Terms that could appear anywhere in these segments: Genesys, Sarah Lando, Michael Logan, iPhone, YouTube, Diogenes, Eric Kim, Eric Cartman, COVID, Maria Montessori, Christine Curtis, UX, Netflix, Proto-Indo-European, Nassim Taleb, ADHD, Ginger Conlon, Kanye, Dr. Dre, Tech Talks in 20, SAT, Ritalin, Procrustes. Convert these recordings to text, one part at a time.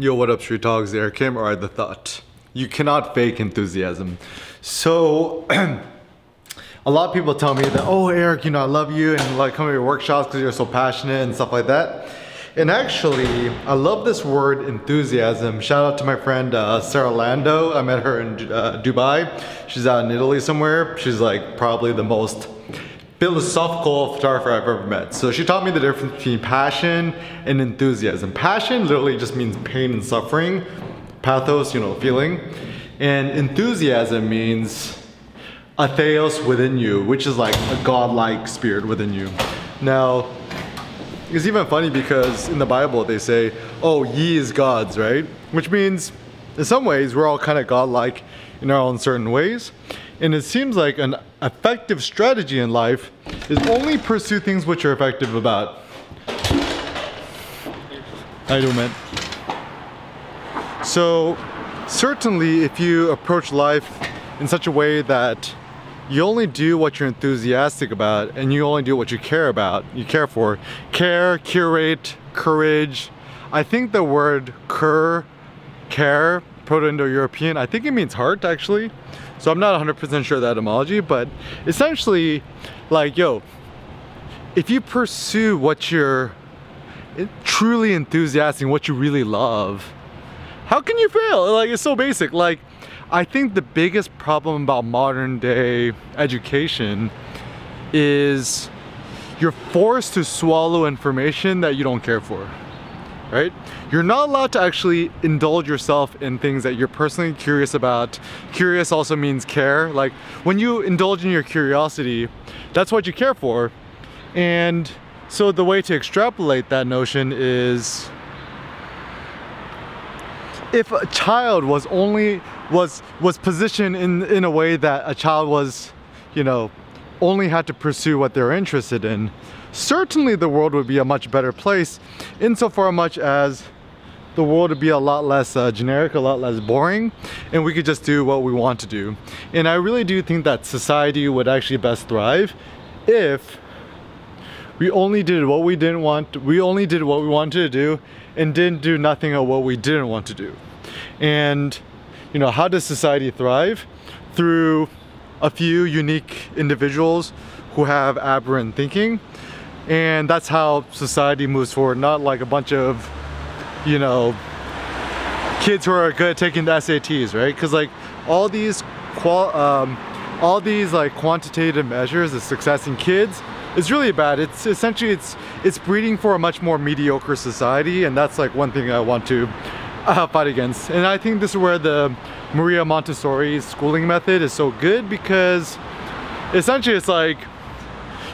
Yo, what up, Street Talks? Eric Kim, or The Thought. You cannot fake enthusiasm. So, a lot of people tell me that, oh, Eric, you know, I love you, and like come to your workshops because you're so passionate and stuff like that. And actually, I love this word, enthusiasm. Shout out to my friend Sarah Lando. I met her in Dubai. She's out in Italy somewhere. She's like probably the most philosophical photographer I've ever met. So she taught me the difference between passion and enthusiasm. Passion literally just means pain and suffering, pathos, you know, feeling. And enthusiasm means a theos within you, which is like a godlike spirit within you. Now, it's even funny because in the Bible they say, oh, ye is gods, right? Which means in some ways we're all kind of godlike in our own certain ways. And it seems like an effective strategy in life is only pursue things which you're effective about. I do, man. So certainly if you approach life in such a way that you only do what you're enthusiastic about and you only do what you care about, you care for, care, curate, courage. I think the word care, Proto-Indo-European, I think it means heart actually. So I'm not 100% sure of the etymology, but essentially, like, yo, if you pursue what you're truly enthusiastic, what you really love, how can you fail? Like, it's so basic. Like, I think the biggest problem about modern day education is you're forced to swallow information that you don't care for, right? You're not allowed to actually indulge yourself in things that you're personally curious about. Curious also means care. Like, when you indulge in your curiosity, that's what you care for. And so the way to extrapolate that notion is, if a child was positioned in a way that a child was, you know, only had to pursue what they're interested in, certainly the world would be a much better place, insofar much as the world would be a lot less generic, a lot less boring, and we could just do what we want to do. And I really do think that society would actually best thrive if we only did what we didn't want, we only did what we wanted to do, and didn't do nothing of what we didn't want to do. And, you know, how does society thrive? Through a few unique individuals who have aberrant thinking, and that's how society moves forward, not like a bunch of, you know, kids who are good at taking the SATs, right? Because like all these like quantitative measures of success in kids is really bad. It's essentially it's breeding for a much more mediocre society, and that's like one thing I want to fight against. And I think this is where the Maria Montessori schooling method is so good, because essentially it's like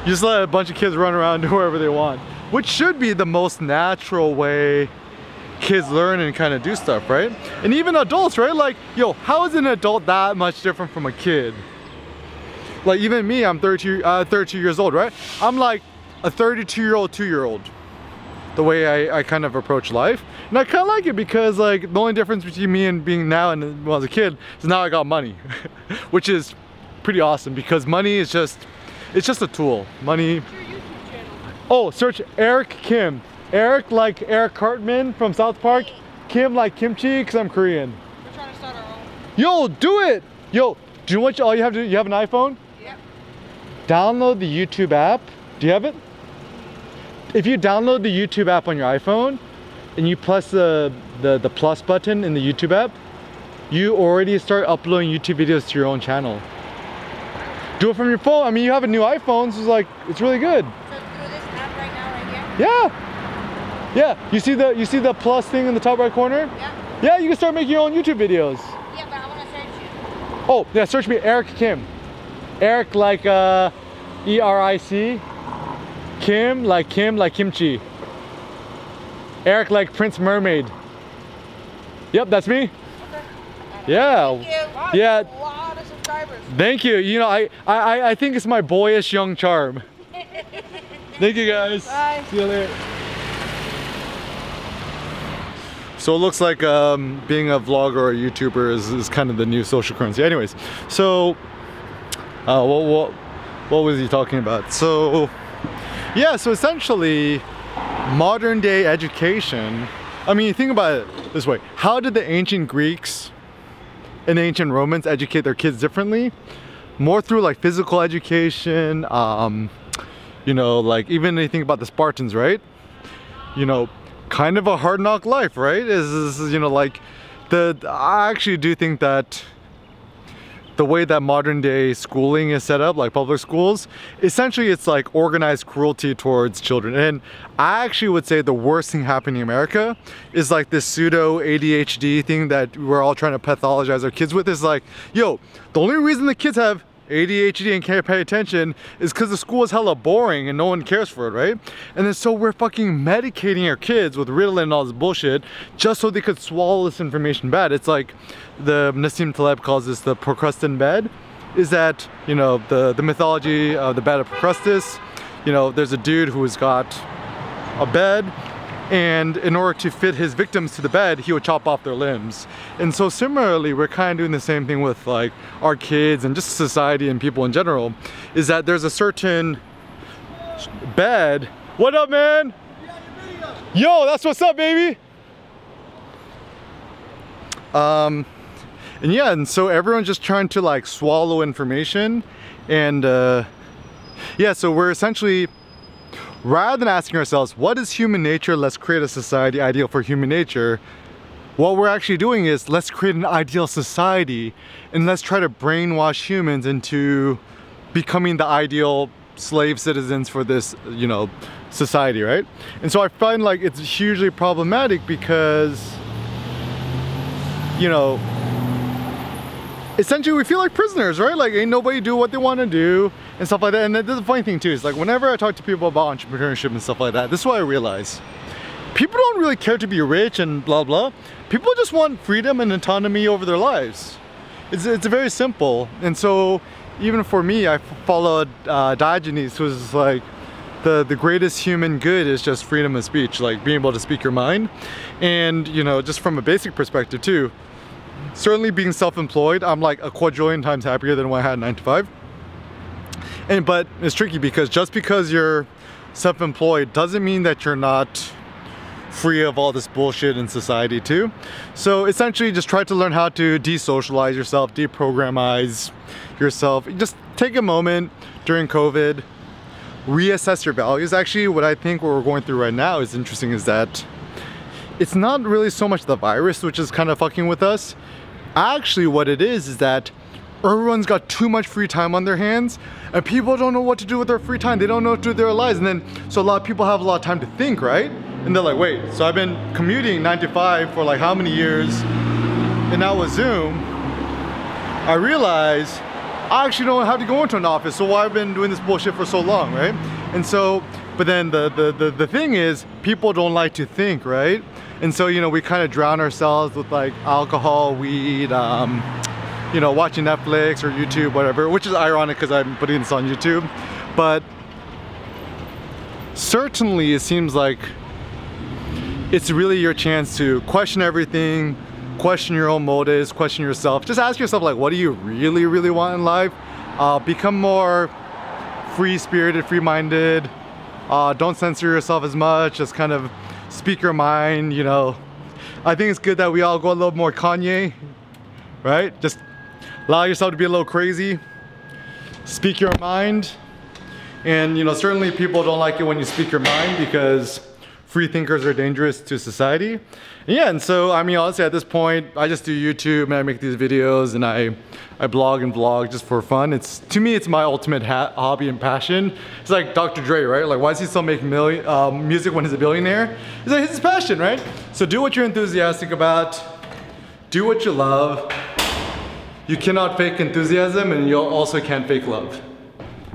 you just let a bunch of kids run around wherever they want, which should be the most natural way kids learn and kind of do stuff, right? And even adults, right? Like, yo, how is an adult that much different from a kid? Like, even me, I'm 32 years old, right? I'm like a 32-year-old 2-year-old. The way I kind of approach life. And I kind of like it because, like, the only difference between me and being now and when I was a kid is now I got money, which is pretty awesome, because money is just a tool. Money. Oh, search Eric Kim. Eric like Eric Cartman from South Park. Kim like kimchi, because I'm Korean. We're trying to start our own. Yo, do it! Yo, do you know what all you have to do? You have an iPhone? Yep. Download the YouTube app. Do you have it? If you download the YouTube app on your iPhone and you press the plus button in the YouTube app, you already start uploading YouTube videos to your own channel. Do it from your phone. I mean, you have a new iPhone, so it's like, it's really good. So through this app right now, right here? Yeah. Yeah. You see the plus thing in the top right corner? Yeah. Yeah, you can start making your own YouTube videos. Yeah, but I want to search you. Oh, yeah, search me, Eric Kim. Eric like E-R-I-C. Kim like kimchi. Eric like Prince Mermaid. Yep, that's me. Okay. Yeah. Thank you. Yeah. Wow, a lot of subscribers. Thank you. You know, I think it's my boyish young charm. Thank you guys. Bye. See you later. So it looks like being a vlogger or a YouTuber is kind of the new social currency. Anyways, so what was he talking about? So essentially, modern day education I mean, think about it this way. How did the ancient Greeks and ancient Romans educate their kids differently? More through like physical education, you know, like even anything about the Spartans, right? You know, kind of a hard knock life, right? Is you know, like I actually do think that the way that modern day schooling is set up, like public schools, essentially it's like organized cruelty towards children. And I actually would say the worst thing happening in America is like this pseudo ADHD thing that we're all trying to pathologize our kids with. Is like, yo, the only reason the kids have ADHD and can't pay attention is because the school is hella boring and no one cares for it, right? And then so we're fucking medicating our kids with Ritalin and all this bullshit just so they could swallow this information bad. It's like the Nassim Taleb calls this the Procrustan bed. Is that, you know, the mythology of the bed of Procrustes. You know, there's a dude who's got a bed, and in order to fit his victims to the bed, he would chop off their limbs. And so similarly, we're kind of doing the same thing with like our kids and just society and people in general, is that there's a certain bed. What up, man? Yo, that's what's up, baby. And yeah, and so everyone's just trying to like swallow information. And yeah, so we're essentially, rather than asking ourselves, what is human nature? Let's create a society ideal for human nature. What we're actually doing is let's create an ideal society and let's try to brainwash humans into becoming the ideal slave citizens for this, you know, society, right? And so I find like it's hugely problematic because, you know, essentially we feel like prisoners, right? Like ain't nobody do what they want to do and stuff like that. And the funny thing too is like whenever I talk to people about entrepreneurship and stuff like that, this is what I realize. People don't really care to be rich and blah blah. People just want freedom and autonomy over their lives. It's very simple. And so even for me, I followed Diogenes, who's like the greatest human good is just freedom of speech, like being able to speak your mind. And you know, just from a basic perspective too, certainly being self-employed, I'm like a quadrillion times happier than when I had 9 to 5. And but it's tricky because just because you're self-employed doesn't mean that you're not free of all this bullshit in society too. So essentially just try to learn how to de-socialize yourself, deprogramize yourself. Just take a moment during COVID, reassess your values. Actually, what I think what we're going through right now is interesting is that it's not really so much the virus, which is kind of fucking with us. Actually, what it is that everyone's got too much free time on their hands and people don't know what to do with their free time. They don't know what to do with their lives. And then, so a lot of people have a lot of time to think, right? And they're like, wait, so I've been commuting 9 to 5 for like how many years? And now with Zoom, I realize I actually don't have to go into an office. So why I've been doing this bullshit for so long, right? And so, but then the thing is, people don't like to think, right? And so, you know, we kind of drown ourselves with like alcohol, weed, you know, watching Netflix or YouTube, whatever, which is ironic because I'm putting this on YouTube. But certainly it seems like it's really your chance to question everything, question your own motives, question yourself. Just ask yourself, like, what do you really, really want in life? Become more free-spirited, free-minded. Don't censor yourself as much, just kind of speak your mind, you know. I think it's good that we all go a little more Kanye, right? Just allow yourself to be a little crazy, speak your mind. And you know, certainly people don't like it when you speak your mind because free thinkers are dangerous to society. And yeah, and so I mean, honestly, at this point, I just do YouTube and I make these videos and I blog and vlog just for fun. It's, to me, it's my ultimate hobby and passion. It's like Dr. Dre, right? Like, why is he still making music when he's a billionaire? It's like his passion, right? So do what you're enthusiastic about. Do what you love. You cannot fake enthusiasm, and you also can't fake love.